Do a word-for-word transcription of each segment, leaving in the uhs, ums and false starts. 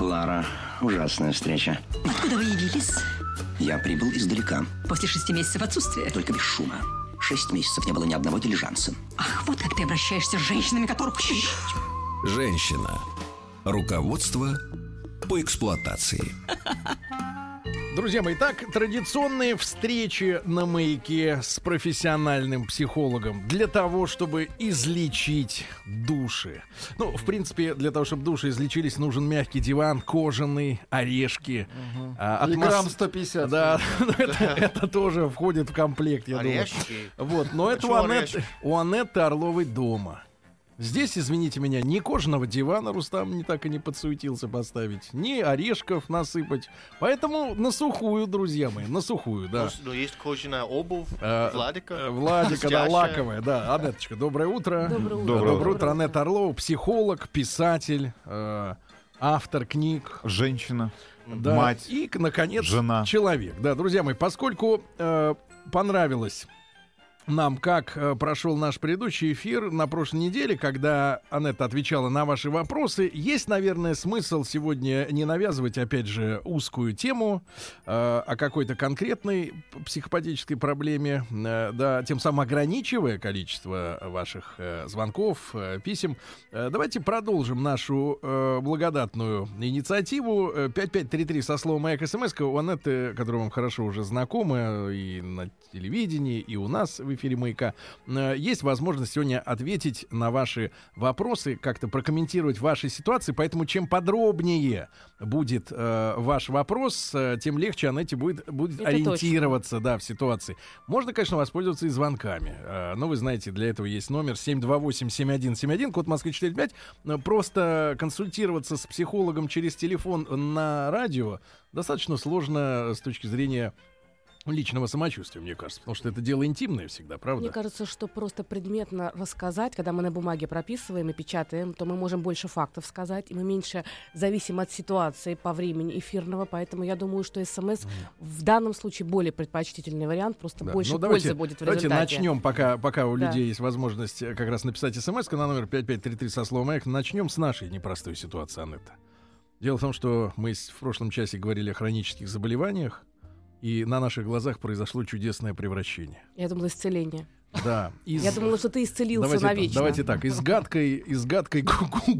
Клара, ужасная встреча. Откуда вы явились? Я прибыл издалека. После шести месяцев отсутствия? Только без шума. Шесть месяцев не было ни одного дилижанса. Ах, вот как ты обращаешься с женщинами, которых... Женщина. Руководство по эксплуатации. Друзья мои, так, традиционные встречи на Маяке с профессиональным психологом для того, чтобы излечить души. Ну, в принципе, для того, чтобы души излечились, нужен мягкий диван, кожаный, орешки. Угу. А, атмос... грамм сто пятьдесят. Да, это тоже входит в комплект, я думаю. Орешки. Вот, но это у Анетты Орловой дома. Здесь, извините меня, ни кожаного дивана Рустам не так и не подсуетился поставить, ни орешков насыпать. Поэтому на сухую, друзья мои, на сухую, да. Но есть кожаная обувь, а, Владика. Владика, да, лаковая, да. Анеточка, доброе утро. Доброе утро. Доброе утро. утро. Анетта Орлова, психолог, писатель, э, автор книг. Женщина, да, мать, и, наконец, жена. Человек. Да, друзья мои, поскольку э, понравилось... нам, как э, прошел наш предыдущий эфир на прошлой неделе, когда Анетта отвечала на ваши вопросы, есть, наверное, смысл сегодня не навязывать, опять же, узкую тему э, о какой-то конкретной психопатической проблеме, э, да, тем самым ограничивая количество ваших э, звонков, э, писем. Э, давайте продолжим нашу э, благодатную инициативу. пять пять три три со словом «Маяк» смс-ка у Анетты, которая вам хорошо уже знакома и на телевидении, и у нас в эфире «Маяка». Есть возможность сегодня ответить на ваши вопросы, как-то прокомментировать ваши ситуации. Поэтому чем подробнее будет э, ваш вопрос, э, тем легче Анетте будет, будет ориентироваться, да, в ситуации. Можно, конечно, воспользоваться и звонками. Э, но вы знаете, для этого есть номер семь два восемь семь один семь один, код Москвы четыре пять. Просто консультироваться с психологом через телефон на радио достаточно сложно с точки зрения... личного самочувствия, мне кажется, потому что это дело интимное всегда, правда? Мне кажется, что просто предметно рассказать, когда мы на бумаге прописываем и печатаем, то мы можем больше фактов сказать, и мы меньше зависим от ситуации по времени эфирного, поэтому я думаю, что СМС в данном случае более предпочтительный вариант, просто да. больше ну, давайте, пользы будет в результате. Давайте начнем, пока, пока у да. людей есть возможность как раз написать СМС на номер пять пять три три со словом «Маяк», начнем с нашей непростой ситуации, Анетта. Дело в том, что мы в прошлом часе говорили о хронических заболеваниях, и на наших глазах произошло чудесное превращение. Я думала, исцеление. Да. Из... Я думала, что ты исцелился давайте, навечно. Давайте так. Из гадкой, из гадкой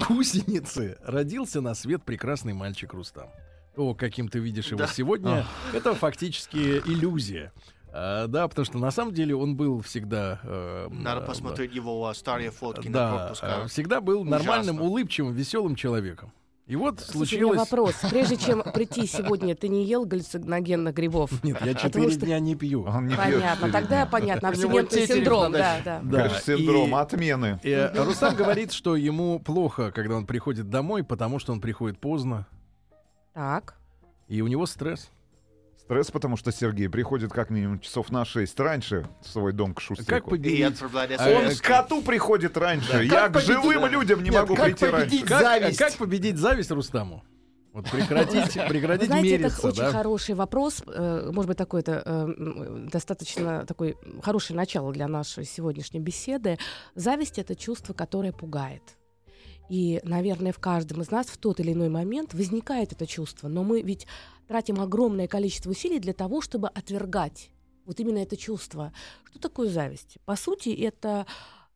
гусеницы родился на свет прекрасный мальчик Рустам. О, каким ты видишь его да. сегодня. Ах. Это фактически иллюзия. А, да, потому что на самом деле он был всегда... Э, Надо э, посмотреть да. его старые фотки да, на пропусках. Всегда был Ужасно. нормальным, улыбчивым, веселым человеком. И вот случилось... вопрос. Прежде чем прийти сегодня, ты не ел галлюциногенных грибов? Нет, я четыре что... дня не пью. Он не понятно, пьет тогда понятно. Абстинентный синдром, да, да. да. Синдром и... отмены. И, и, Рустам говорит, что ему плохо, когда он приходит домой, потому что он приходит поздно. Так. И у него стресс. Стресс, потому что Сергей приходит как минимум часов на шесть раньше в свой дом к Шустерику. Он к коту приходит раньше. Да. Я к живым да. людям не Нет, могу прийти раньше. Как, как победить зависть Рустаму? Вот прекратить, прекратить знаете, мериться. Это очень да? хороший вопрос. Может быть, такой это достаточно такой хорошее начало для нашей сегодняшней беседы. Зависть — это чувство, которое пугает. И, наверное, в каждом из нас в тот или иной момент возникает это чувство. Но мы ведь тратим огромное количество усилий для того, чтобы отвергать вот именно это чувство. Что такое зависть? По сути, это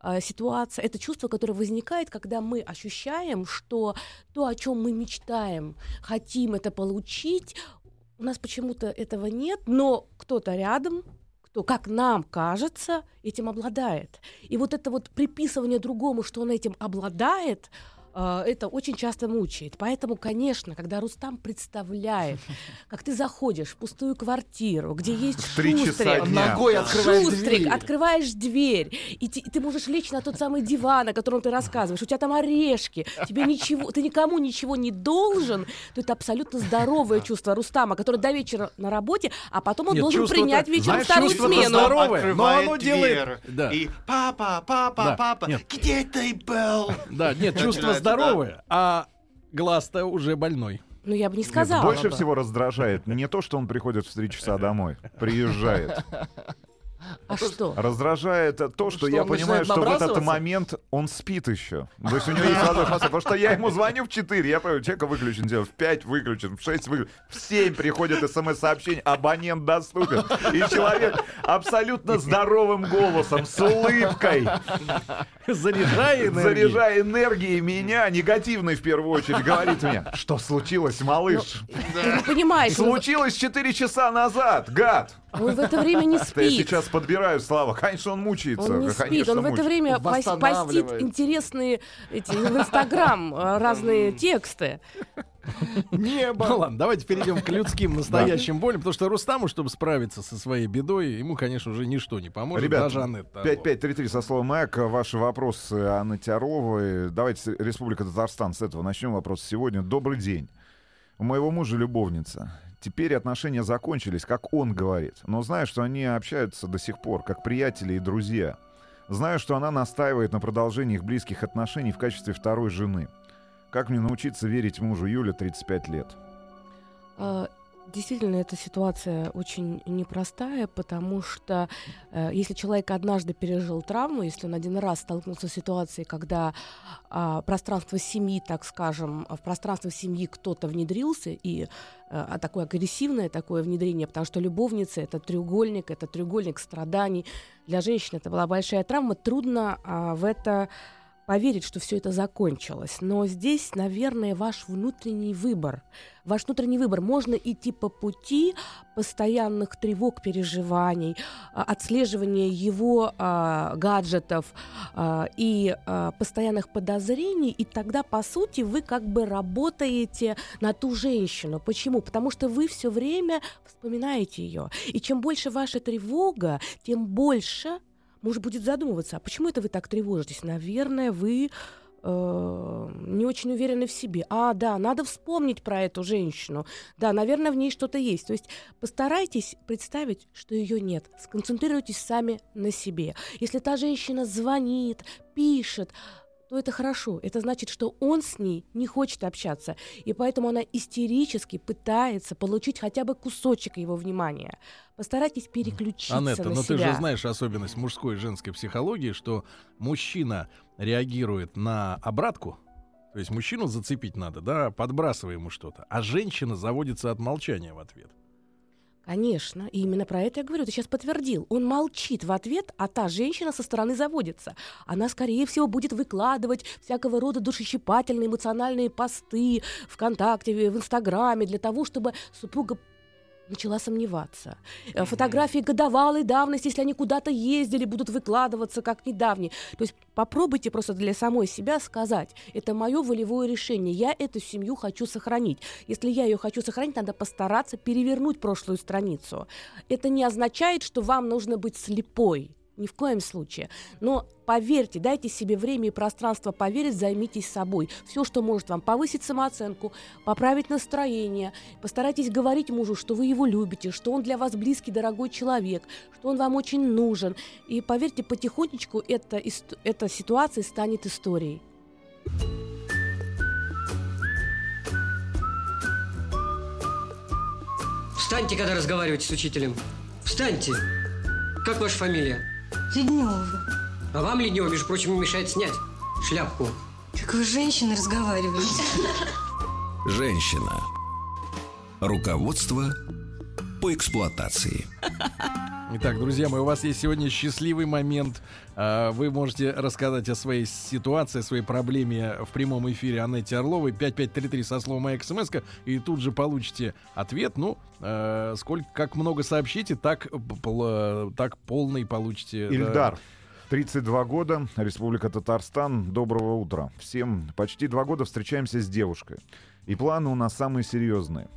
э, ситуация, это чувство, которое возникает, когда мы ощущаем, что то, о чем мы мечтаем, хотим это получить, у нас почему-то этого нет, но кто-то рядом... то, как нам кажется, этим обладает. И вот это вот приписывание другому, что он этим обладает, это очень часто мучает. Поэтому, конечно, когда Рустам представляет, как ты заходишь в пустую квартиру, где есть шустрик, ногой открываешь шустрик, дверь. открываешь дверь, и ты, ты можешь лечь на тот самый диван, о котором ты рассказываешь, у тебя там орешки, тебе ничего, ты никому ничего не должен, то это абсолютно здоровое чувство Рустама, которое до вечера на работе, а потом он Нет, должен принять вечером знаешь, вторую смену. Здоровое, но оно делает... Да. И папа, папа, да. папа, Нет. где ты был? Да, нет, чувство здоровое, а глаз-то уже больной. Ну, я бы не сказала. Больше всего раздражает не то, что он приходит в три часа домой, приезжает. А что? Раздражает то, что, что я понимаю, что в этот момент он спит еще. То есть у него есть разная фаза. Потому что я ему звоню в четыре, я понимаю, человека выключен, в пять выключен, в шесть выключен, в семь приходит смс-сообщение, абонент доступен. И человек абсолютно здоровым голосом, с улыбкой, заряжая энергией, заряжая энергией меня, негативной в первую очередь, говорит мне, что случилось, малыш? Случилось четыре часа назад, гад! Он в это время не спит. Я сейчас подбираю, Слава. Конечно, он мучается. Он не спит. Конечно, он в это время постит интересные эти, в Инстаграм разные тексты. Небо. Ну ладно, давайте перейдем к людским настоящим болям, потому что Рустаму, чтобы справиться со своей бедой, ему, конечно, уже ничто не поможет. Ребята, даже Анетта. пять пять три три со словом «Маяк». Ваши вопросы Анетте Орловой. Давайте Республика Татарстан с этого начнем. Вопрос сегодня. Добрый день. У моего мужа любовница. Теперь отношения закончились, как он говорит. Но знаю, что они общаются до сих пор, как приятели и друзья. Знаю, что она настаивает на продолжении их близких отношений в качестве второй жены. Как мне научиться верить мужу? Юля, тридцать пять лет. Действительно, эта ситуация очень непростая, потому что э, если человек однажды пережил травму, если он один раз столкнулся с ситуацией, когда э, пространство семьи, так скажем, в пространство семьи кто-то внедрился, и э, такое агрессивное такое внедрение, потому что любовница — это треугольник, это треугольник страданий. Для женщины это была большая травма. Трудно э, в это поверить, что все это закончилось. Но здесь, наверное, ваш внутренний выбор. Ваш внутренний выбор. Можно идти по пути постоянных тревог, переживаний, отслеживания его э, гаджетов э, и э, постоянных подозрений, и тогда, по сути, вы как бы работаете на ту женщину. Почему? Потому что вы все время вспоминаете ее. И чем больше ваша тревога, тем больше муж будет задумываться, а почему это вы так тревожитесь? Наверное, вы э, не очень уверены в себе. А, да, надо вспомнить про эту женщину. Да, наверное, в ней что-то есть. То есть постарайтесь представить, что ее нет. Сконцентрируйтесь сами на себе. Если та женщина звонит, пишет, то это хорошо. Это значит, что он с ней не хочет общаться. И поэтому она истерически пытается получить хотя бы кусочек его внимания. Постарайтесь переключиться Анетта, на себя. Анетта, но ты же знаешь особенность мужской и женской психологии, что мужчина реагирует на обратку. То есть мужчину зацепить надо, да, подбрасывая ему что-то. А женщина заводится от молчания в ответ. Конечно, и именно про это я говорю. Ты сейчас подтвердил. Он молчит в ответ, а та женщина со стороны заводится. Она, скорее всего, будет выкладывать всякого рода душещипательные эмоциональные посты ВКонтакте, в Инстаграме, для того, чтобы супруга начала сомневаться. Фотографии годовалой давности, если они куда-то ездили, будут выкладываться как недавние. То есть попробуйте просто для самой себя сказать: это мое волевое решение, я эту семью хочу сохранить. Если я ее хочу сохранить, надо постараться перевернуть прошлую страницу. Это не означает, что вам нужно быть слепой. Ни в коем случае. Но поверьте, дайте себе время и пространство поверить, займитесь собой. Все, что может вам повысить самооценку, поправить настроение. Постарайтесь говорить мужу, что вы его любите, что он для вас близкий, дорогой человек, что он вам очень нужен. И поверьте, потихонечку эта, эта ситуация станет историей. Встаньте, когда разговариваете с учителем. Встаньте. Как ваша фамилия? Леднева. А вам, Леднева, между прочим, не мешает снять шляпку. Как вы, женщина, разговариваете. Женщина. Руководство по эксплуатации. Итак, друзья мои, у вас есть сегодня счастливый момент. Вы можете рассказать о своей ситуации, о своей проблеме в прямом эфире Анетте Орловой. пять пять три три со словом «Маяк» смс-ка. И тут же получите ответ. Ну, сколько, как много сообщите, так, так полный получите. Ильдар, тридцать два года, Республика Татарстан. Доброго утра всем. Почти два года встречаемся с девушкой. И планы у нас самые серьезные.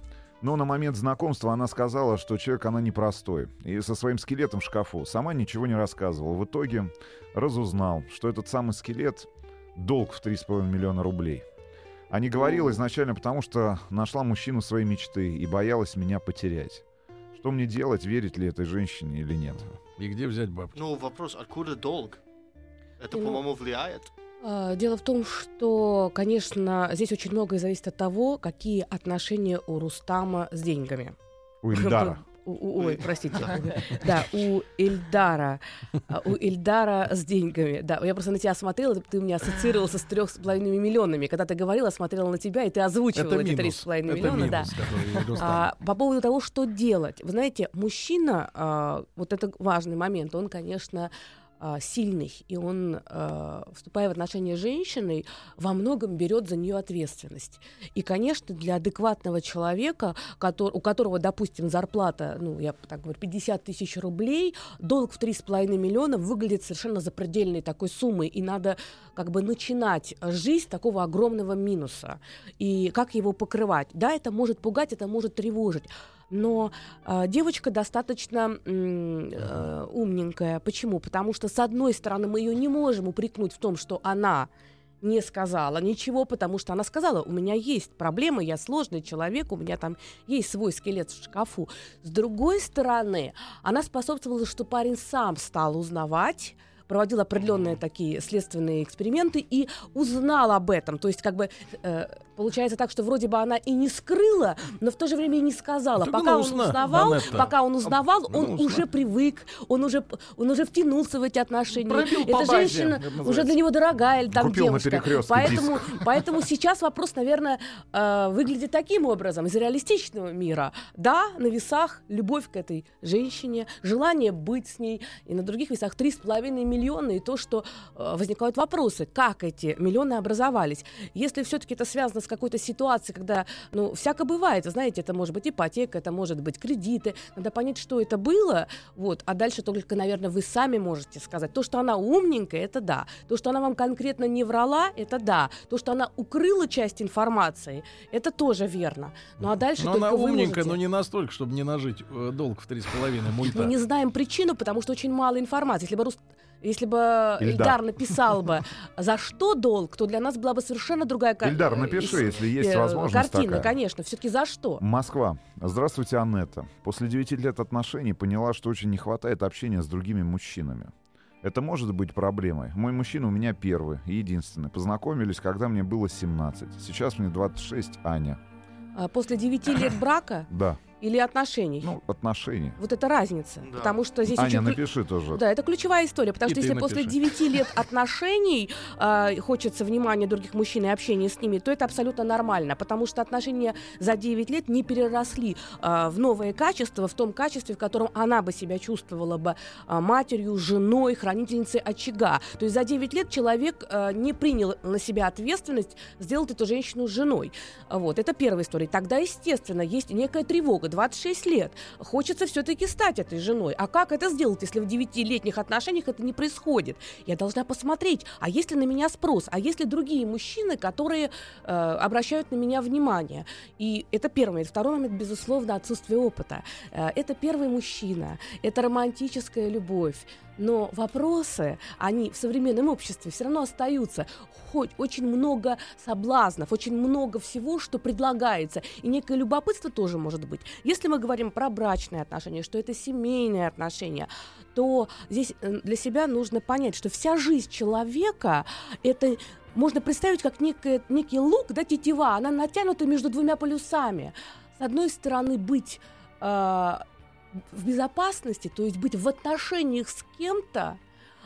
Но на момент знакомства она сказала, что человек она непростой. И со своим скелетом в шкафу сама ничего не рассказывала. В итоге разузнал, что этот самый скелет — долг в три с половиной миллиона рублей. А не говорила изначально, потому что нашла мужчину своей мечты и боялась меня потерять. Что мне делать, верить ли этой женщине или нет? И где взять бабки? Ну, вопрос, откуда долг? Это, по-моему, влияет. Дело в том, что, конечно, здесь очень многое зависит от того, какие отношения у Рустама с деньгами. У Ильдара. у, ой, простите, да, у Эльдара, у Эльдара с деньгами, да, я просто на тебя смотрела, ты меня ассоциировался с трех с половиной миллионами, когда ты говорила, смотрела на тебя, и ты озвучивала эти три с половиной миллиона, да. А, по поводу того, что делать, вы знаете, мужчина, а, вот это важный момент, он, конечно, сильный, и он, вступая в отношения с женщиной, во многом берет за нее ответственность. И, конечно, для адекватного человека, который, у которого, допустим, зарплата, ну, я так говорю, пятьдесят тысяч рублей, долг в три с половиной миллиона выглядит совершенно запредельной такой суммой, и надо как бы начинать жизнь такого огромного минуса. И как его покрывать? Да, это может пугать, это может тревожить. Но э, девочка достаточно э, умненькая. Почему? Потому что, с одной стороны, мы ее не можем упрекнуть в том, что она не сказала ничего, потому что она сказала: у меня есть проблемы, я сложный человек, у меня там есть свой скелет в шкафу. С другой стороны, она способствовала, что парень сам стал узнавать, проводил определенные такие следственные эксперименты и узнал об этом. То есть, как бы, э, получается так, что вроде бы она и не скрыла, но в то же время и не сказала. Ну, пока, он узнавал, пока он узнавал, а, он ну, уже ну, привык, он уже, он уже втянулся в эти отношения. Эта женщина базе, уже для него дорогая, или там девушка. Поэтому, поэтому сейчас вопрос, наверное, э, выглядит таким образом. Из реалистичного мира. Да, на весах любовь к этой женщине, желание быть с ней, и на других весах три с половиной миллиона. Миллионы, и то, что э, возникают вопросы, как эти миллионы образовались. Если все-таки это связано с какой-то ситуацией, когда, ну, всяко бывает, знаете, это может быть ипотека, это может быть кредиты, надо понять, что это было, вот, а дальше только, наверное, вы сами можете сказать. То, что она умненькая, это да. То, что она вам конкретно не врала, это да. То, что она укрыла часть информации, это тоже верно. Ну, а дальше но только она умненькая, можете... но не настолько, чтобы не нажить э, долг в три с половиной мульта. Мы не знаем причину, потому что очень мало информации. Если бы рус... Если бы Эльдар написал бы, за что долг, то для нас была бы совершенно другая картина. Эльдар, напиши, если есть возможность. Картина, конечно. Все-таки за что? Москва. Здравствуйте, Анетта. После девяти лет отношений поняла, что очень не хватает общения с другими мужчинами. Это может быть проблемой. Мой мужчина у меня первый, единственный. Познакомились, когда мне было семнадцать. Сейчас мне двадцать шесть, Аня. После девяти лет брака? Да. Или отношений? Ну, отношений. Вот это разница. Да. Потому что здесь Аня, очень... напиши тоже. Да, это ключевая история. Потому и что если напиши. После девяти лет отношений э, хочется внимания других мужчин и общения с ними, то это абсолютно нормально. Потому что отношения за девять лет не переросли э, в новое качество, в том качестве, в котором она бы себя чувствовала бы э, матерью, женой, хранительницей очага. То есть за девять лет человек э, не принял на себя ответственность сделать эту женщину женой. Вот. Это первая история. Тогда, естественно, есть некая тревога. двадцать шесть лет. Хочется все-таки стать этой женой. А как это сделать, если в девятилетних отношениях это не происходит? Я должна посмотреть, а есть ли на меня спрос? А есть ли другие мужчины, которые э, обращают на меня внимание? И это первый. Второй момент, безусловно, отсутствие опыта. Э, это первый мужчина. Это романтическая любовь. Но вопросы, они в современном обществе все равно остаются. Хоть очень много соблазнов, очень много всего, что предлагается. И некое любопытство тоже может быть. Если мы говорим про брачные отношения, что это семейные отношения, то здесь для себя нужно понять, что вся жизнь человека — это... Можно представить как некий, некий лук, да, тетива, она натянута между двумя полюсами. С одной стороны, быть... Э- в безопасности, то есть быть в отношениях с кем-то,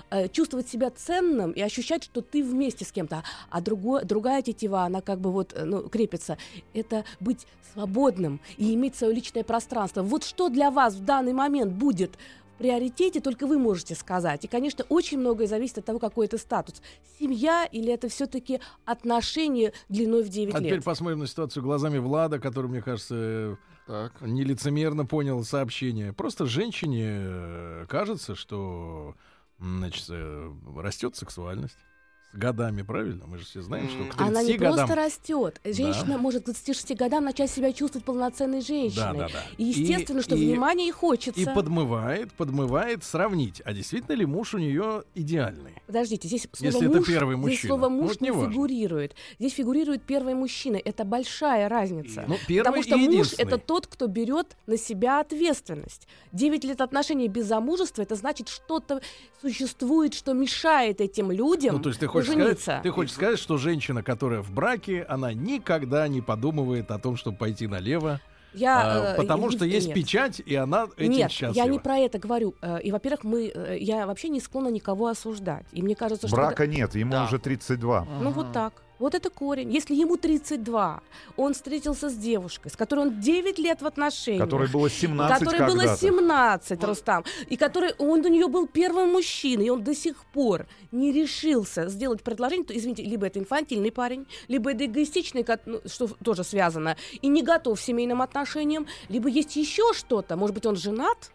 э, чувствовать себя ценным и ощущать, что ты вместе с кем-то. А друго, другая тетива, она как бы вот, ну, крепится. Это быть свободным и иметь свое личное пространство. Вот что для вас в данный момент будет в приоритете, только вы можете сказать. И, конечно, очень многое зависит от того, какой это статус. Семья или это все-таки отношения длиной в девять а лет. А теперь посмотрим на ситуацию глазами Влада, который, мне кажется... Так. Нелицемерно понял сообщение. Просто женщине кажется, что, значит, растет сексуальность. Годами, правильно? Мы же все знаем, что к тридцати годам... Она не годам... просто растет. Женщина да. может к двадцати шести годам начать себя чувствовать полноценной женщиной. Да, да, да. И естественно, и, что и, внимания и хочется. И подмывает, подмывает сравнить. А действительно ли муж у нее идеальный? Подождите, здесь слово Если муж, это первый мужчина. Здесь слово муж вот не, не фигурирует. Здесь фигурирует первый мужчина. Это большая разница. Ну, потому что муж — это тот, кто берет на себя ответственность. Девять лет отношений без замужества — это значит, что-то существует, что мешает этим людям. Ну, то есть ты хочешь Сказать, ты хочешь сказать, что женщина, которая в браке, она никогда не подумывает о том, чтобы пойти налево? Я, а, потому э, что нет. есть печать, и она этим нет, счастлива. Нет, я не про это говорю. И, во-первых, мы, я вообще не склонна никого осуждать. И мне кажется, что... Брака это... нет, ему да. уже тридцать два. Ну, uh-huh. вот так. Вот это корень. Если ему тридцать два, он встретился с девушкой, с которой он девять лет в отношениях. Которой было семнадцать Которой когда-то. было семнадцать, Рустам. И который, он у нее был первым мужчиной, и он до сих пор не решился сделать предложение. То, извините, либо это инфантильный парень, либо это эгоистичный, что тоже связано, и не готов к семейным отношениям, либо есть еще что-то. Может быть, он женат?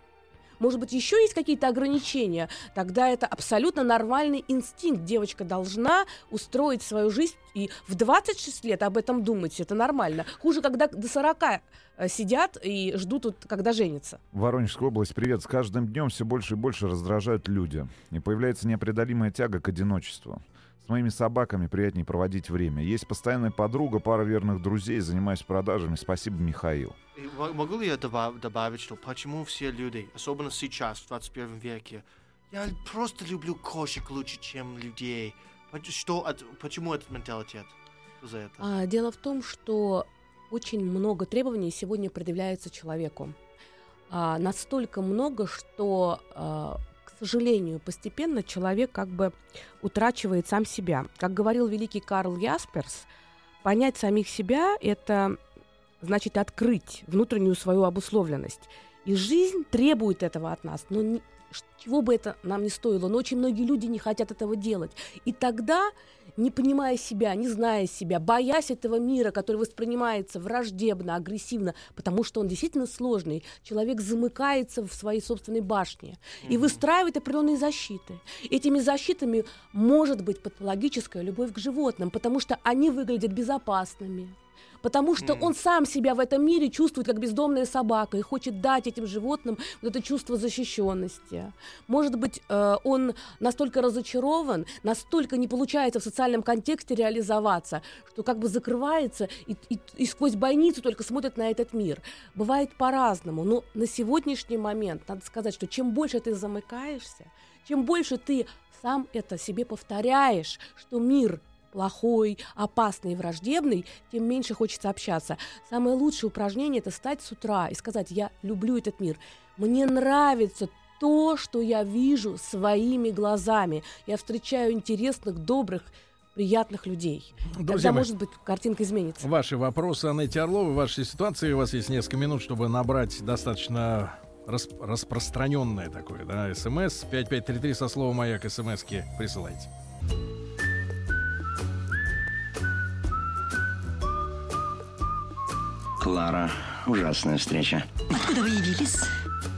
Может быть, еще есть какие-то ограничения? Тогда это абсолютно нормальный инстинкт. Девочка должна устроить свою жизнь. И в двадцать шесть лет об этом думать, это нормально. Хуже, когда до сорока сидят и ждут, вот, когда женятся. Воронежская область, привет. С каждым днем все больше и больше раздражают люди. И появляется непреодолимая тяга к одиночеству. С моими собаками приятнее проводить время. Есть постоянная подруга, пара верных друзей. Занимаюсь продажами. Спасибо, Михаил. Могу ли я добавить, что почему все люди, особенно сейчас, в двадцать первом веке, я просто люблю кошек лучше, чем людей. Что, почему этот менталитет за это? А, дело в том, что очень много требований сегодня предъявляется человеку. А, настолько много, что... А, к сожалению, постепенно человек как бы утрачивает сам себя. Как говорил великий Карл Ясперс, понять самих себя – это значит открыть внутреннюю свою обусловленность. И жизнь требует этого от нас, но не, чего бы это нам ни стоило. Но очень многие люди не хотят этого делать. И тогда, не понимая себя, не зная себя, боясь этого мира, который воспринимается враждебно, агрессивно, потому что он действительно сложный, человек замыкается в своей собственной башне mm-hmm. и выстраивает определенные защиты. Этими защитами может быть патологическая любовь к животным, потому что они выглядят безопасными. Потому что mm. он сам себя в этом мире чувствует как бездомная собака и хочет дать этим животным вот это чувство защищенности. Может быть, э, он настолько разочарован, настолько не получается в социальном контексте реализоваться, что как бы закрывается и, и, и сквозь бойницу только смотрит на этот мир. Бывает по-разному, но на сегодняшний момент надо сказать, что чем больше ты замыкаешься, чем больше ты сам это себе повторяешь, что мир плохой, опасный и враждебный, тем меньше хочется общаться. Самое лучшее упражнение – это встать с утра и сказать: «Я люблю этот мир, мне нравится то, что я вижу своими глазами, я встречаю интересных, добрых, приятных людей». Друзья, тогда, может быть, картинка изменится. Ваши вопросы, Анетте Орловой, вашей ситуации. У вас есть несколько минут, чтобы набрать достаточно... Расп- распространенное такое, да, смс. пять пять три три со словом «Маяк» смс-ки присылайте. Клара, ужасная встреча. Откуда вы явились?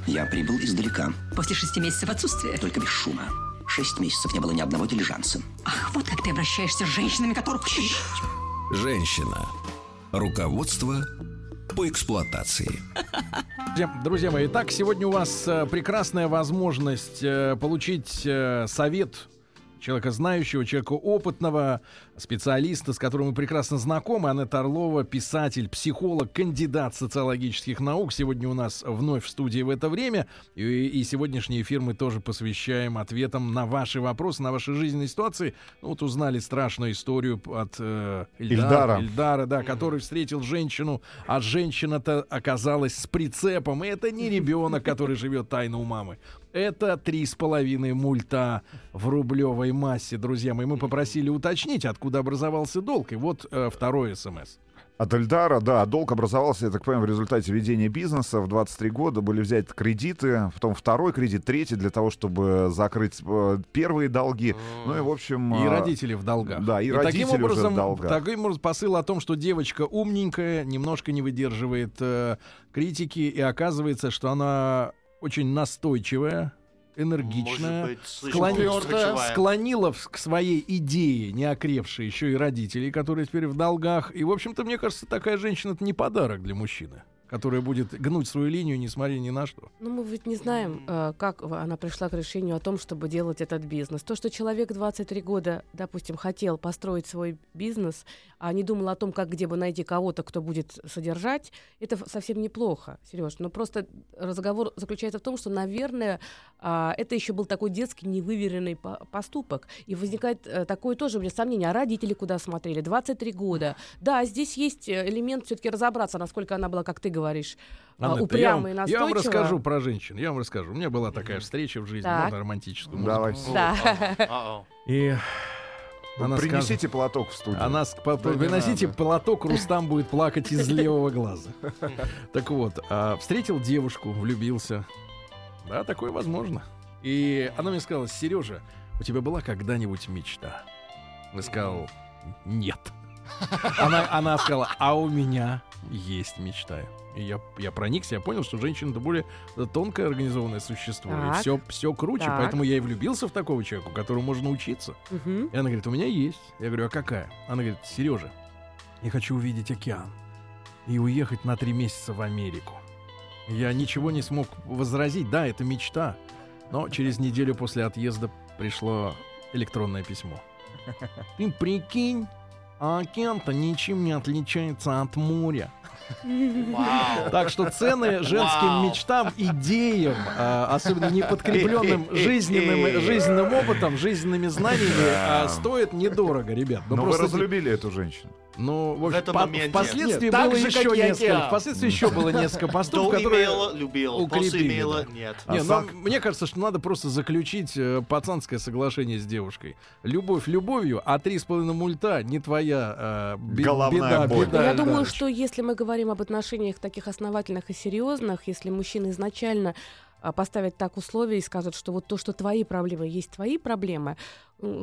Я прибыл издалека. После шести месяцев отсутствия? Только без шума. Шесть месяцев не было ни одного дилижанса. Ах, вот как ты обращаешься с женщинами, которых... Женщина. Руководство по эксплуатации. Друзья мои, итак, сегодня у вас прекрасная возможность получить совет человека знающего, человека опытного, специалиста, с которым мы прекрасно знакомы. Анетта Орлова, писатель, психолог, кандидат социологических наук. Сегодня у нас вновь в студии в это время. И, и сегодняшний эфир мы тоже посвящаем ответам на ваши вопросы, на ваши жизненные ситуации. Ну, вот узнали страшную историю от э, Ильдара, Ильдара. Ильдара, да, который встретил женщину, а женщина-то оказалась с прицепом. И это не ребенок, который живет тайно у мамы. Это три с половиной мульта в рублевой массе, друзья мои. Мы попросили уточнить, откуда образовался долг. И вот э, второй СМС. От Эльдара, да, долг образовался, я так понимаю, в результате ведения бизнеса. В двадцать три года были взяты кредиты, потом второй кредит, третий, для того, чтобы закрыть первые долги. Ну и, в общем... И родители в долгах. Да, и, и родители таким образом, уже в долгах. Таким образом, посыл о том, что девочка умненькая, немножко не выдерживает э, критики, и оказывается, что она... очень настойчивая, энергичная, быть, склон... склонила к своей идее, не окрепшей, еще и родителей, которые теперь в долгах. И, в общем-то, мне кажется, такая женщина — это не подарок для мужчины, которая будет гнуть свою линию, несмотря ни на что. Ну, мы ведь не знаем, как она пришла к решению о том, чтобы делать этот бизнес. То, что человек двадцать три года, допустим, хотел построить свой бизнес, а не думал о том, как, где бы найти кого-то, кто будет содержать, это совсем неплохо, Серёж. Но просто разговор заключается в том, что, наверное, это еще был такой детский невыверенный поступок. И возникает такое тоже у меня сомнение. А родители куда смотрели? двадцать три года. Да, здесь есть элемент все-таки разобраться, насколько она была, как ты говоришь, говоришь, Анетта, упрямый, я вам, я вам расскажу про женщин. Я вам расскажу. У меня была такая встреча в жизни, так. ну, романтическую. Давай. Да. И она принесите сказ... платок в студию. Она... Да, приносите платок, Рустам будет плакать из левого глаза. Так вот, встретил девушку, влюбился. Да, такое возможно. И она мне сказала: Сережа, у тебя была когда-нибудь мечта? Я сказал: нет. Она, она сказала: а у меня есть мечта. И я, я проникся, я понял, что женщина — это более тонкое организованное существо. Так. И все, все круче. Так. Поэтому я и влюбился в такого человека, которому можно учиться. Угу. И она говорит: у меня есть. Я говорю: а какая? Она говорит: Сережа, я хочу увидеть океан и уехать на три месяца в Америку. Я ничего не смог возразить. Да, это мечта. Но через неделю после отъезда пришло электронное письмо. Ты прикинь, а океан-то ничем не отличается от моря. Вау. Так что цены женским Вау. мечтам, идеям, э, особенно неподкрепленным жизненным, жизненным опытом, жизненными знаниями, да. э, стоят недорого, ребят. Но, Но просто... вы разлюбили эту женщину. Ну, в общем, в по- впоследствии было же, еще несколько. Впоследствии еще было несколько постов, которые имела, любил, укрепили. Имела, нет. Не, а но сак... Мне кажется, что надо просто заключить э, пацанское соглашение с девушкой. Любовь любовью, а три с половиной мульта не твоя э, б... головная беда, боль. Беда, Я да. думаю, что если мы говорим об отношениях таких основательных и серьезных, если мужчина изначально поставят так условия и скажут, что вот то, что твои проблемы, есть твои проблемы,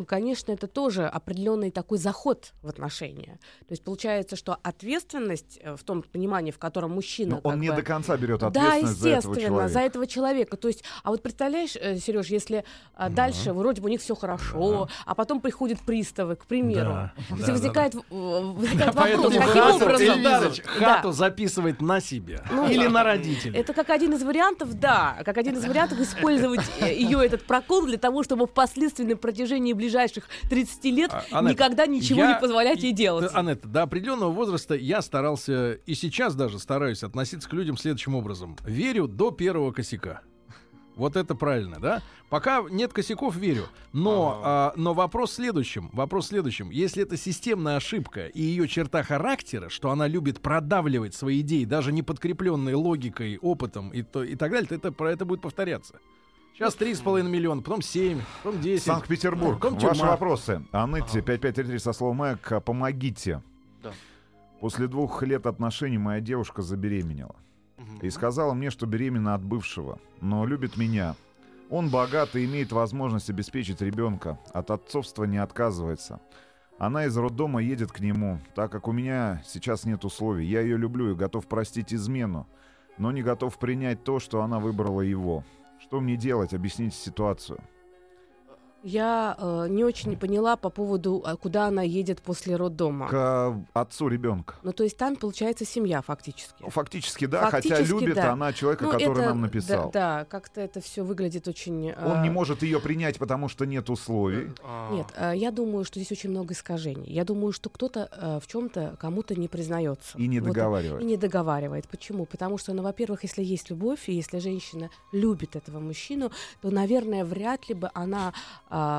конечно, это тоже определенный такой заход в отношения. То есть получается, что ответственность в том понимании, в котором мужчина... Он не бы... до конца берет ответственность да, за этого человека. Да, естественно, за этого человека. То есть, а вот представляешь, Сереж, если да. дальше вроде бы у них все хорошо, да. а потом приходят приставы, к примеру. Да. Да, возникает да, да. возникает да, вопрос, каким образом... Да. Хату записывать на себя ну, или да. на родителей. Это как один из вариантов, да, как один из вариантов использовать ее этот прокол для того, чтобы впоследствии на протяжении ближайших тридцати лет Анетта, никогда ничего я, не позволять ей делать. Анетта, до определенного возраста я старался, и сейчас даже стараюсь относиться к людям следующим образом. Верю до первого косяка. Вот это правильно, да? Пока нет косяков, верю. Но, а, но вопрос в следующем. Вопрос в следующем. Если это системная ошибка и ее черта характера, что она любит продавливать свои идеи, даже не подкрепленные логикой, опытом и, то, и так далее, то это, про это будет повторяться. Сейчас три с половиной миллиона, потом семь, потом десять. Санкт-Петербург. Потом ваши вопросы. Анетте, пять пять три три со словом «Маяк», помогите. Да. После двух лет отношений моя девушка забеременела. И сказала мне, что беременна от бывшего, но любит меня. Он богат и имеет возможность обеспечить ребенка. От отцовства не отказывается. Она из роддома едет к нему, так как у меня сейчас нет условий. Я ее люблю и готов простить измену, но не готов принять то, что она выбрала его. Что мне делать? Объясните ситуацию. Я э, не очень поняла по поводу, куда она едет после роддома. К отцу ребенка. Ну, то есть там, получается, семья фактически. Фактически, да, фактически, хотя любит да. она человека, ну, который это, нам написал. Да, да, как-то это все выглядит очень... Э... Он не может ее принять, потому что нет условий. Нет, э, я думаю, что здесь очень много искажений. Я думаю, что кто-то э, в чем-то кому-то не признается. И не вот договаривает. И не договаривает. Почему? Потому что, ну, во-первых, если есть любовь, и если женщина любит этого мужчину, то, наверное, вряд ли бы она...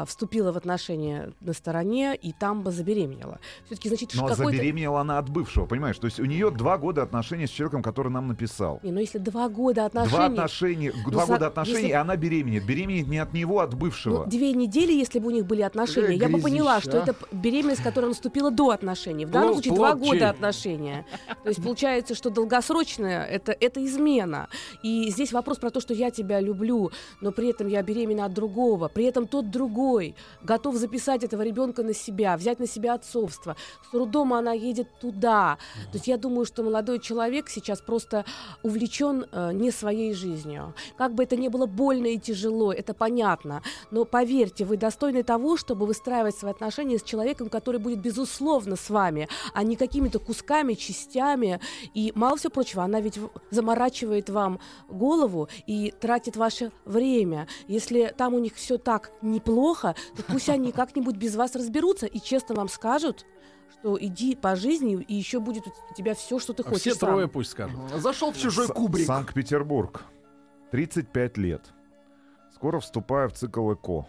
вступила в отношения на стороне и там бы забеременела. Все-таки, значит, но какой-то... забеременела она от бывшего, понимаешь? То есть у нее два года отношений с человеком, который нам написал. Не, ну если два года отношений... Два, отношения, ну, два за... года отношений, если... и она беременеет. Беременеет не от него, а от бывшего. Ну, две недели, если бы у них были отношения, Эй, я бы поняла, а? что это беременность, которая наступила до отношений. В данном Плот, случае два года отношения. То есть получается, что долгосрочная это, это измена. И здесь вопрос про то, что я тебя люблю, но при этом я беременна от другого. При этом тот друг Другой, готов записать этого ребенка на себя, взять на себя отцовство. С трудом она едет туда. Mm-hmm. То есть я думаю, что молодой человек сейчас просто увлечен э, не своей жизнью. Как бы это ни было больно и тяжело, это понятно. Но поверьте, вы достойны того, чтобы выстраивать свои отношения с человеком, который будет безусловно с вами, а не какими-то кусками, частями. И мало всего прочего, она ведь заморачивает вам голову и тратит ваше время. Если там у них все так неплохо, плохо, то пусть они как-нибудь без вас разберутся и честно вам скажут, что иди по жизни, и еще будет у тебя все, что ты а хочешь. Все сам. Трое пусть скажут. Зашел в чужой С- кубрик. Санкт-Петербург. тридцать пять лет. Скоро вступаю в цикл ЭКО.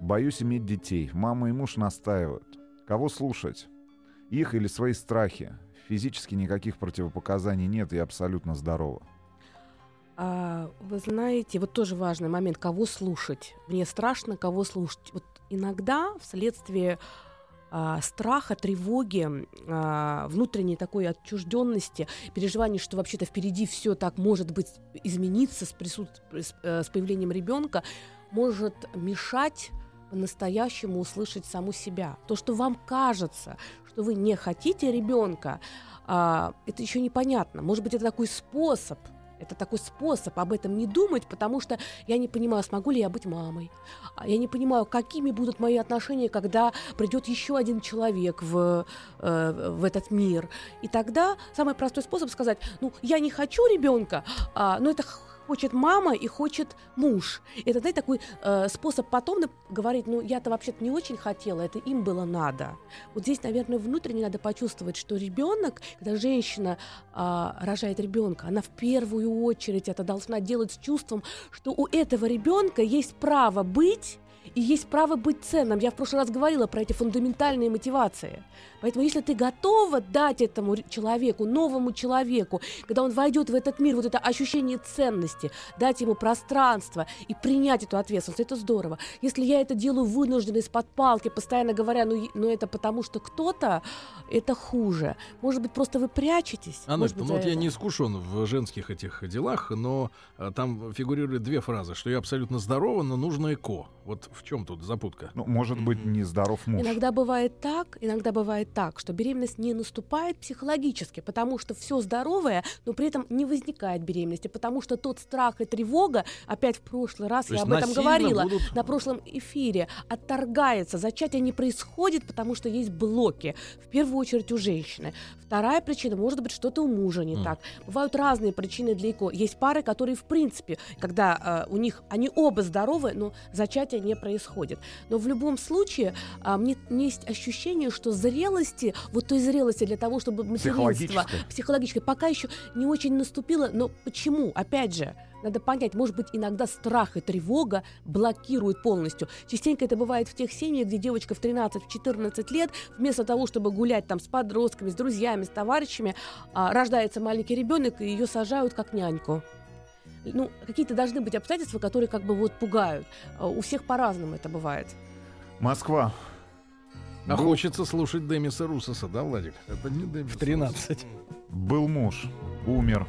Боюсь иметь детей. Мама и муж настаивают. Кого слушать? Их или свои страхи? физически никаких противопоказаний нет и абсолютно здорово? А, вы знаете, вот тоже важный момент, кого слушать. Мне страшно, кого слушать. Вот иногда вследствие а, страха, тревоги, а, внутренней такой отчужденности, переживаний, что вообще-то впереди все так может быть измениться с, присут... с, с появлением ребенка, может мешать по-настоящему услышать саму себя. То, что вам кажется, что вы не хотите ребенка, а, это еще непонятно. Может быть, это такой способ. Это такой способ об этом не думать, потому что я не понимаю, смогу ли я быть мамой. Я не понимаю, какими будут мои отношения, когда придет еще один человек в, э, в этот мир. И тогда самый простой способ сказать, ну, я не хочу ребенка, а, но это хочет мама и хочет муж. Это, знаете, такой э, способ потом говорить, ну, я-то вообще-то не очень хотела, это им было надо. Вот здесь, наверное, внутренне надо почувствовать, что ребенок, когда женщина э, рожает ребенка, она в первую очередь это должна делать с чувством, что у этого ребенка есть право быть и есть право быть ценным. Я в прошлый раз говорила про эти фундаментальные мотивации. Поэтому если ты готова дать этому человеку, новому человеку, когда он войдет в этот мир, вот это ощущение ценности, дать ему пространство и принять эту ответственность, это здорово. Если я это делаю вынужденно, из-под палки, постоянно говоря, ну, ну это потому что кто-то, это хуже. Может быть, просто вы прячетесь? А, может ну, быть, ну вот это... я не искушен в женских этих делах, но а, там фигурируют две фразы, что я абсолютно здорова, но нужно эко. Вот в чем тут запутка? Ну, может быть, нездоров муж. Иногда бывает так, иногда бывает так, что беременность не наступает психологически, потому что все здоровое, но при этом не возникает беременности, потому что тот страх и тревога, опять в прошлый раз, то я об этом говорила, будут... на прошлом эфире, отторгается, зачатие не происходит, потому что есть блоки, в первую очередь у женщины. Вторая причина, может быть, что-то у мужа не mm. так. Бывают разные причины для ЭКО. Есть пары, которые, в принципе, когда э, у них, они оба здоровы, но зачатие не происходит. Но в любом случае, а, мне есть ощущение, что зрелости, вот той зрелости для того, чтобы материнство, психологическое, пока еще не очень наступило. Но почему? Опять же, надо понять, может быть, иногда страх и тревога блокируют полностью. Частенько это бывает в тех семьях, где девочка в тринадцать-четырнадцать лет, вместо того, чтобы гулять там с подростками, с друзьями, с товарищами, а, рождается маленький ребенок, и ее сажают как няньку. Ну, какие-то должны быть обстоятельства, которые как бы вот пугают. У всех по-разному это бывает. Москва. А Был... хочется слушать Демиса Руссоса, да, Владик? Это не Демис. В тринадцать. Был муж, умер.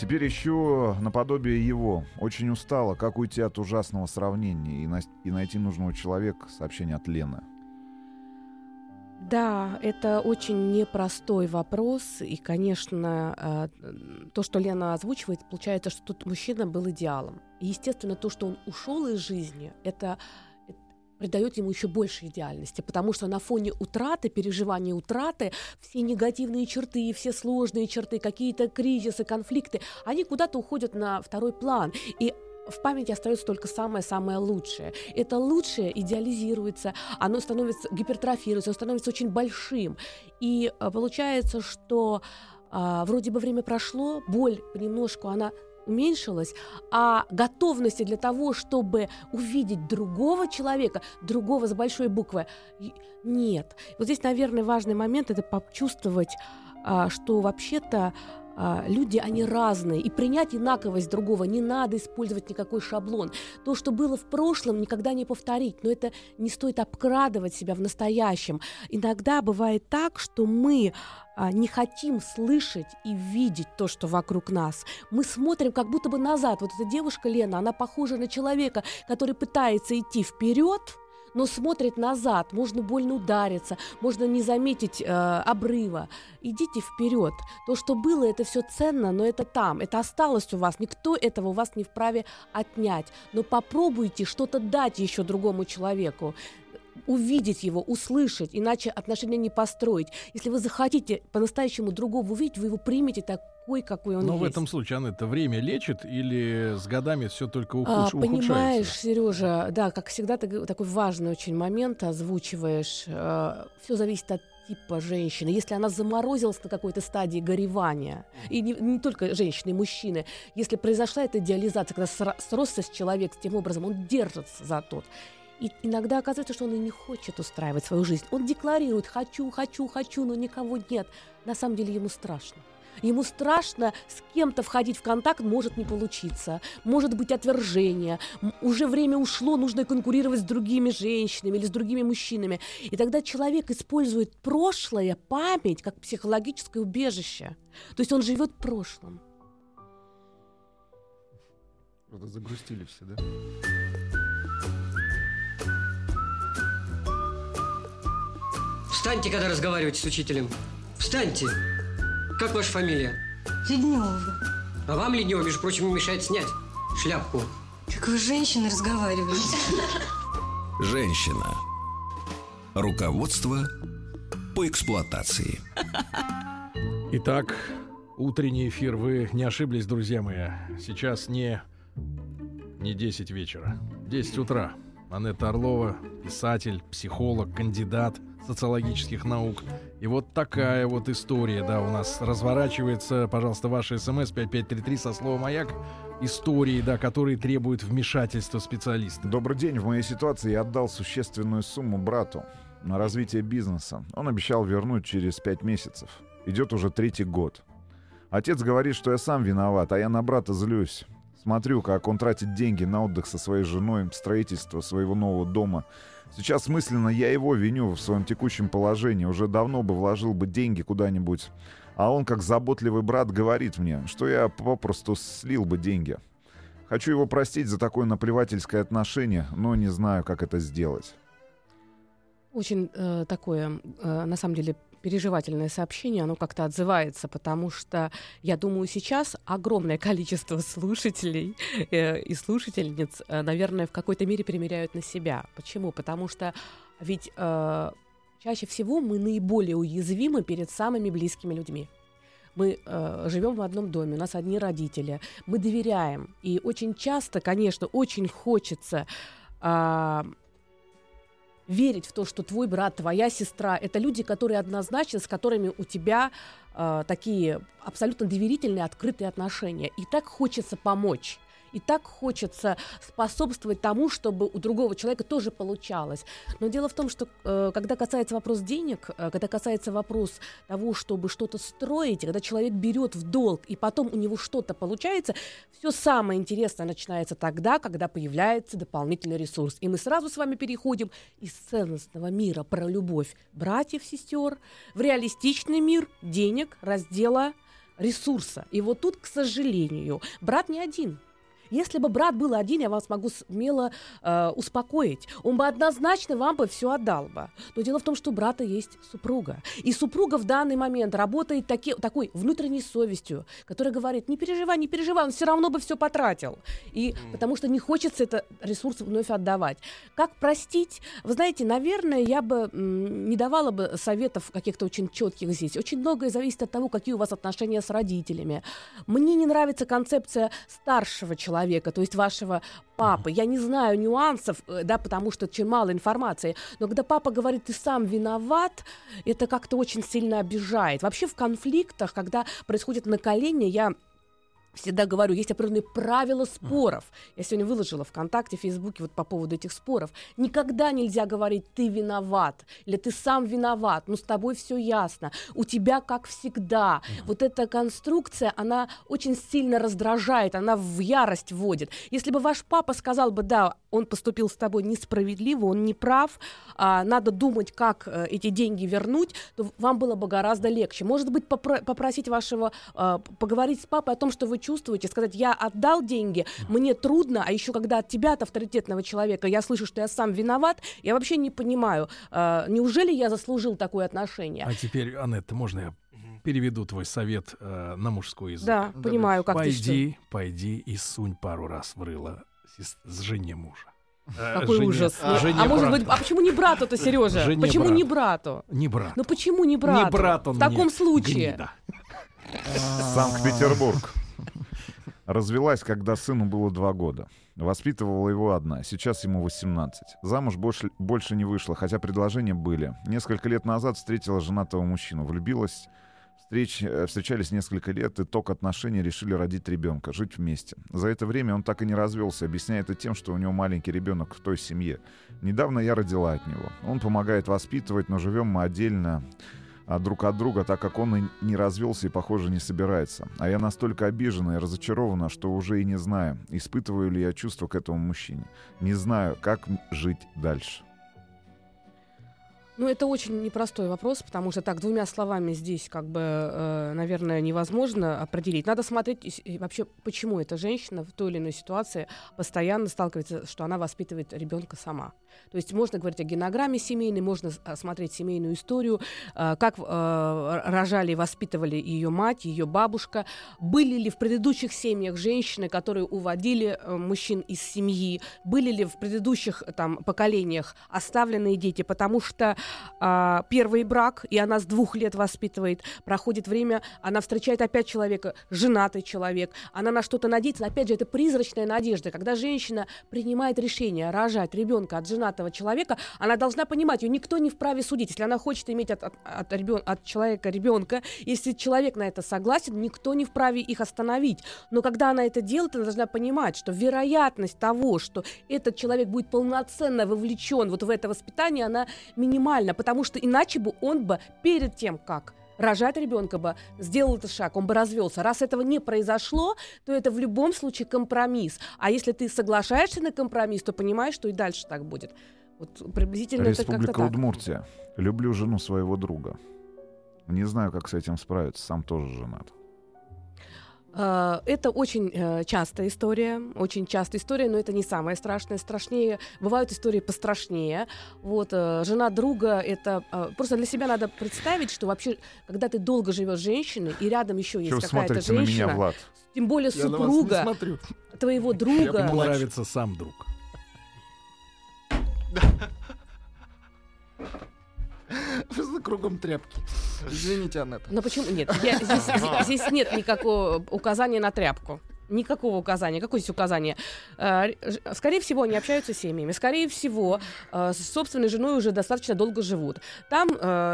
Теперь еще наподобие его. Очень устала. Как уйти от ужасного сравнения и, на... и найти нужного человека? Сообщение от Лены. Да, это очень непростой вопрос, и, конечно, то, что Лена озвучивает, получается, что тут мужчина был идеалом. И, естественно, то, что он ушел из жизни, это придает ему еще больше идеальности, потому что на фоне утраты, переживания утраты, все негативные черты, все сложные черты, какие-то кризисы, конфликты, они куда-то уходят на второй план, и в памяти остается только самое-самое лучшее. Это лучшее идеализируется, оно становится, гипертрофируется, оно становится очень большим. И а, получается, что а, вроде бы время прошло, боль понемножку, она уменьшилась, а готовности для того, чтобы увидеть другого человека, другого с большой буквы, нет. Вот здесь, наверное, важный момент – это почувствовать, а, что вообще-то люди, они разные, и принять инаковость другого, не надо использовать никакой шаблон. То, что было в прошлом, никогда не повторить, но это не стоит обкрадывать себя в настоящем. Иногда бывает так, что мы не хотим слышать и видеть то, что вокруг нас. Мы смотрим как будто бы назад. Вот эта девушка Лена, она похожа на человека, который пытается идти вперед, но смотрит назад, можно больно удариться, можно не заметить э, обрыва. Идите вперед. То, что было, это все ценно, но это там, это осталось у вас. Никто этого у вас не вправе отнять. Но попробуйте что-то дать еще другому человеку. Увидеть его, услышать, иначе отношения не построить. Если вы захотите по-настоящему другого увидеть, вы его примете такой, какой он Но есть. Но в этом случае, Анетта, время лечит или с годами все только ухудш... а, ухудшается? Понимаешь, Сережа, да, как всегда, ты такой важный очень момент озвучиваешь. Э, все зависит от типа женщины. Если она заморозилась на какой-то стадии горевания, и не, не только женщины, и мужчины, если произошла эта идеализация, когда сросся с человеком таким образом, он держится за тот. И иногда оказывается, что он и не хочет устраивать свою жизнь. Он декларирует «хочу, хочу, хочу», но никого нет. На самом деле ему страшно. Ему страшно с кем-то входить в контакт, может не получиться, может быть отвержение, уже время ушло, нужно конкурировать с другими женщинами или с другими мужчинами. И тогда человек использует прошлое, память, как психологическое убежище. То есть он живет прошлым. Просто загрустили все, да? Встаньте, когда разговариваете с учителем. Встаньте! Как ваша фамилия? Леднева. А вам, Леднева, между прочим, не мешает снять шляпку. Как вы с женщиной разговариваете. Женщина. Руководство по эксплуатации. Итак, утренний эфир. Вы не ошиблись, друзья мои. Сейчас не, не десять вечера. десять утра. Анетта Орлова, писатель, психолог, кандидат социологических наук. И вот такая вот история, да, у нас разворачивается. Пожалуйста, ваши смс пять пять три три со словом «Маяк». Истории, да, которые требуют вмешательства специалиста. Добрый день. В моей ситуации я отдал существенную сумму брату на развитие бизнеса. Он обещал вернуть через пять месяцев. Идет уже третий год. Отец говорит, что я сам виноват, а я на брата злюсь. Смотрю, как он тратит деньги на отдых со своей женой, строительство своего нового дома. Сейчас мысленно я его виню в своем текущем положении. Уже давно бы вложил бы деньги куда-нибудь. А он, как заботливый брат, говорит мне, что я попросту слил бы деньги. Хочу его простить за такое наплевательское отношение, но не знаю, как это сделать. Очень э, такое, э, на самом деле, переживательное сообщение, оно как-то отзывается, потому что, я думаю, сейчас огромное количество слушателей э, и слушательниц, э, наверное, в какой-то мере примеряют на себя. Почему? Потому что ведь э, чаще всего мы наиболее уязвимы перед самыми близкими людьми. Мы э, живем в одном доме, у нас одни родители, мы доверяем. И очень часто, конечно, очень хочется... Э, верить в то, что твой брат, твоя сестра — это люди, которые однозначно, с которыми у тебя э, такие абсолютно доверительные, открытые отношения. И так хочется помочь. И так хочется способствовать тому, чтобы у другого человека тоже получалось. Но дело в том, что э, когда касается вопрос денег, э, когда касается вопрос того, чтобы что-то строить, когда человек берет в долг, и потом у него что-то получается, все самое интересное начинается тогда, когда появляется дополнительный ресурс. И мы сразу с вами переходим из ценностного мира про любовь братьев, сестер в реалистичный мир денег, раздела, ресурса. И вот тут, к сожалению, брат не один. Если бы брат был один, я вас могу смело э, успокоить. Он бы однозначно вам бы все отдал бы. Но дело в том, что у брата есть супруга. И супруга в данный момент работает таки, такой внутренней совестью, которая говорит, не переживай, не переживай, он все равно бы все потратил. И, потому что не хочется этот ресурс вновь отдавать. Как простить? Вы знаете, наверное, я бы м- не давала бы советов каких-то очень четких здесь. Очень многое зависит от того, какие у вас отношения с родителями. Мне не нравится концепция старшего человека. То есть вашего папы. Я не знаю нюансов, да, потому что очень мало информации. Но когда папа говорит, ты сам виноват, это как-то очень сильно обижает. Вообще в конфликтах, когда происходит накаление, я всегда говорю, есть определенные правила споров. Я сегодня выложила ВКонтакте, Фейсбуке вот по поводу этих споров. Никогда нельзя говорить «ты виноват» или «ты сам виноват», «ну с тобой все ясно», «у тебя как всегда». Mm-hmm. Вот эта конструкция, она очень сильно раздражает, она в ярость вводит. Если бы ваш папа сказал бы «да, он поступил с тобой несправедливо, он не прав, а, надо думать, как а, эти деньги вернуть», то вам было бы гораздо легче. Может быть, попро- попросить вашего, а, поговорить с папой о том, что вы чувствуете, сказать, я отдал деньги, мне трудно, а еще когда от тебя, от авторитетного человека, я слышу, что я сам виноват, я вообще не понимаю, э, неужели я заслужил такое отношение? А теперь, Анетта, можно я переведу твой совет э, на мужской язык? Да, да понимаю, как пойди, ты Пойди, пойди и сунь пару раз в рыло с, с жене мужа. Какой жене, ужас. А, а, может быть, а почему не брату-то, Сережа? Жене почему брат. не брату? Не брату. Ну почему не брату? Не брат он в таком случае. Санкт-Петербург. Развелась, когда сыну было два года. Воспитывала его одна, сейчас ему восемнадцать. Замуж больше, больше не вышла, хотя предложения были. Несколько лет назад встретила женатого мужчину, влюбилась. Встреч, встречались несколько лет, итог отношений, решили родить ребенка, жить вместе. За это время он так и не развелся, объясняя это тем, что у него маленький ребенок в той семье. Недавно я родила от него. Он помогает воспитывать, но живем мы отдельно друг от друга, так как он и не развелся и, похоже, не собирается. А я настолько обижена и разочарована, что уже и не знаю, испытываю ли я чувства к этому мужчине. Не знаю, как жить дальше. Ну, это очень непростой вопрос, потому что так двумя словами здесь, как бы, э, наверное, невозможно определить. Надо смотреть вообще, почему эта женщина в той или иной ситуации постоянно сталкивается, что она воспитывает ребенка сама. То есть можно говорить о генограмме семейной, можно смотреть семейную историю, э, как э, рожали и воспитывали ее мать, ее бабушка. Были ли в предыдущих семьях женщины, которые уводили э, мужчин из семьи? Были ли в предыдущих там, поколениях оставленные дети? Потому что первый брак, и она с двух лет воспитывает. Проходит время, она встречает опять человека, женатый человек. Она на что-то надеется. Опять же, это призрачная надежда. Когда женщина принимает решение рожать ребенка от женатого человека, она должна понимать, ее никто не вправе судить. Если она хочет иметь от, от, от, ребен, от человека ребенка, если человек на это согласен, никто не вправе их остановить. Но когда она это делает, она должна понимать, что вероятность того, что этот человек будет полноценно вовлечен вот в это воспитание, она минимальна. Потому что иначе бы он бы перед тем, как рожать ребенка, бы сделал этот шаг, он бы развелся. Раз этого не произошло, то это в любом случае компромисс. А если ты соглашаешься на компромисс, то понимаешь, что и дальше так будет. Вот приблизительно Республика это как-то так. Удмуртия. Люблю жену своего друга. Не знаю, как с этим справиться. Сам тоже женат. Это очень частая история, очень частая история, но это не самое страшное. Страшнее бывают истории пострашнее. Вот, жена друга, это просто для себя надо представить, что вообще, когда ты долго живешь с женщиной, и рядом еще есть какая-то женщина, на меня, Влад? Тем более я супруга твоего друга. Мне нравится сам друг. Просто кругом тряпки. Извините, Анетта. Но почему? Нет, я, здесь, здесь, здесь нет никакого указания на тряпку. Никакого указания. Какое здесь указание? Скорее всего, они общаются с семьями. Скорее всего, с собственной женой уже достаточно долго живут. Там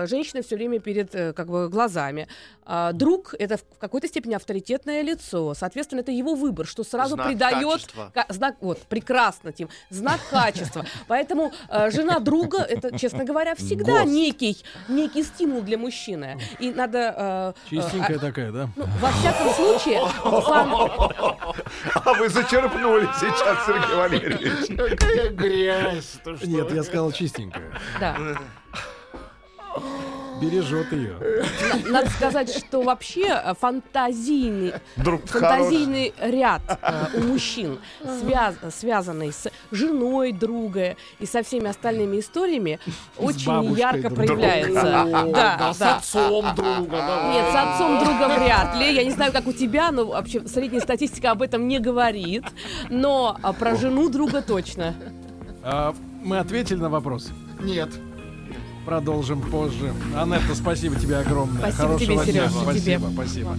женщина все время перед как бы, глазами. Друг — это в какой-то степени авторитетное лицо. Соответственно, это его выбор, что сразу знак придает... Ка- знак, вот, прекрасно, Тим. Знак качества. Поэтому жена друга — это, честно говоря, всегда некий, некий стимул для мужчины. И надо... Чистенькая а, такая, да? Ну, во всяком случае... Фан... А вы зачерпнули сейчас, Сергей Валерьевич. Какая грязь. Нет, я сказал чистенькая. Да. Бережет ее. Надо сказать, что вообще фантазийный, фантазийный ряд у мужчин, связ, связанный с женой друга и со всеми остальными историями, очень ярко друга. проявляется. О, да, да, с да. отцом друга. Да. Нет, с отцом друга вряд ли. Я не знаю, как у тебя, но вообще средняя статистика об этом не говорит. Но про жену друга точно. А, мы ответили на вопрос? Нет. Продолжим позже. Анетта, спасибо тебе огромное. Спасибо. Хорошего тебе, Сережа, спасибо, тебе. спасибо.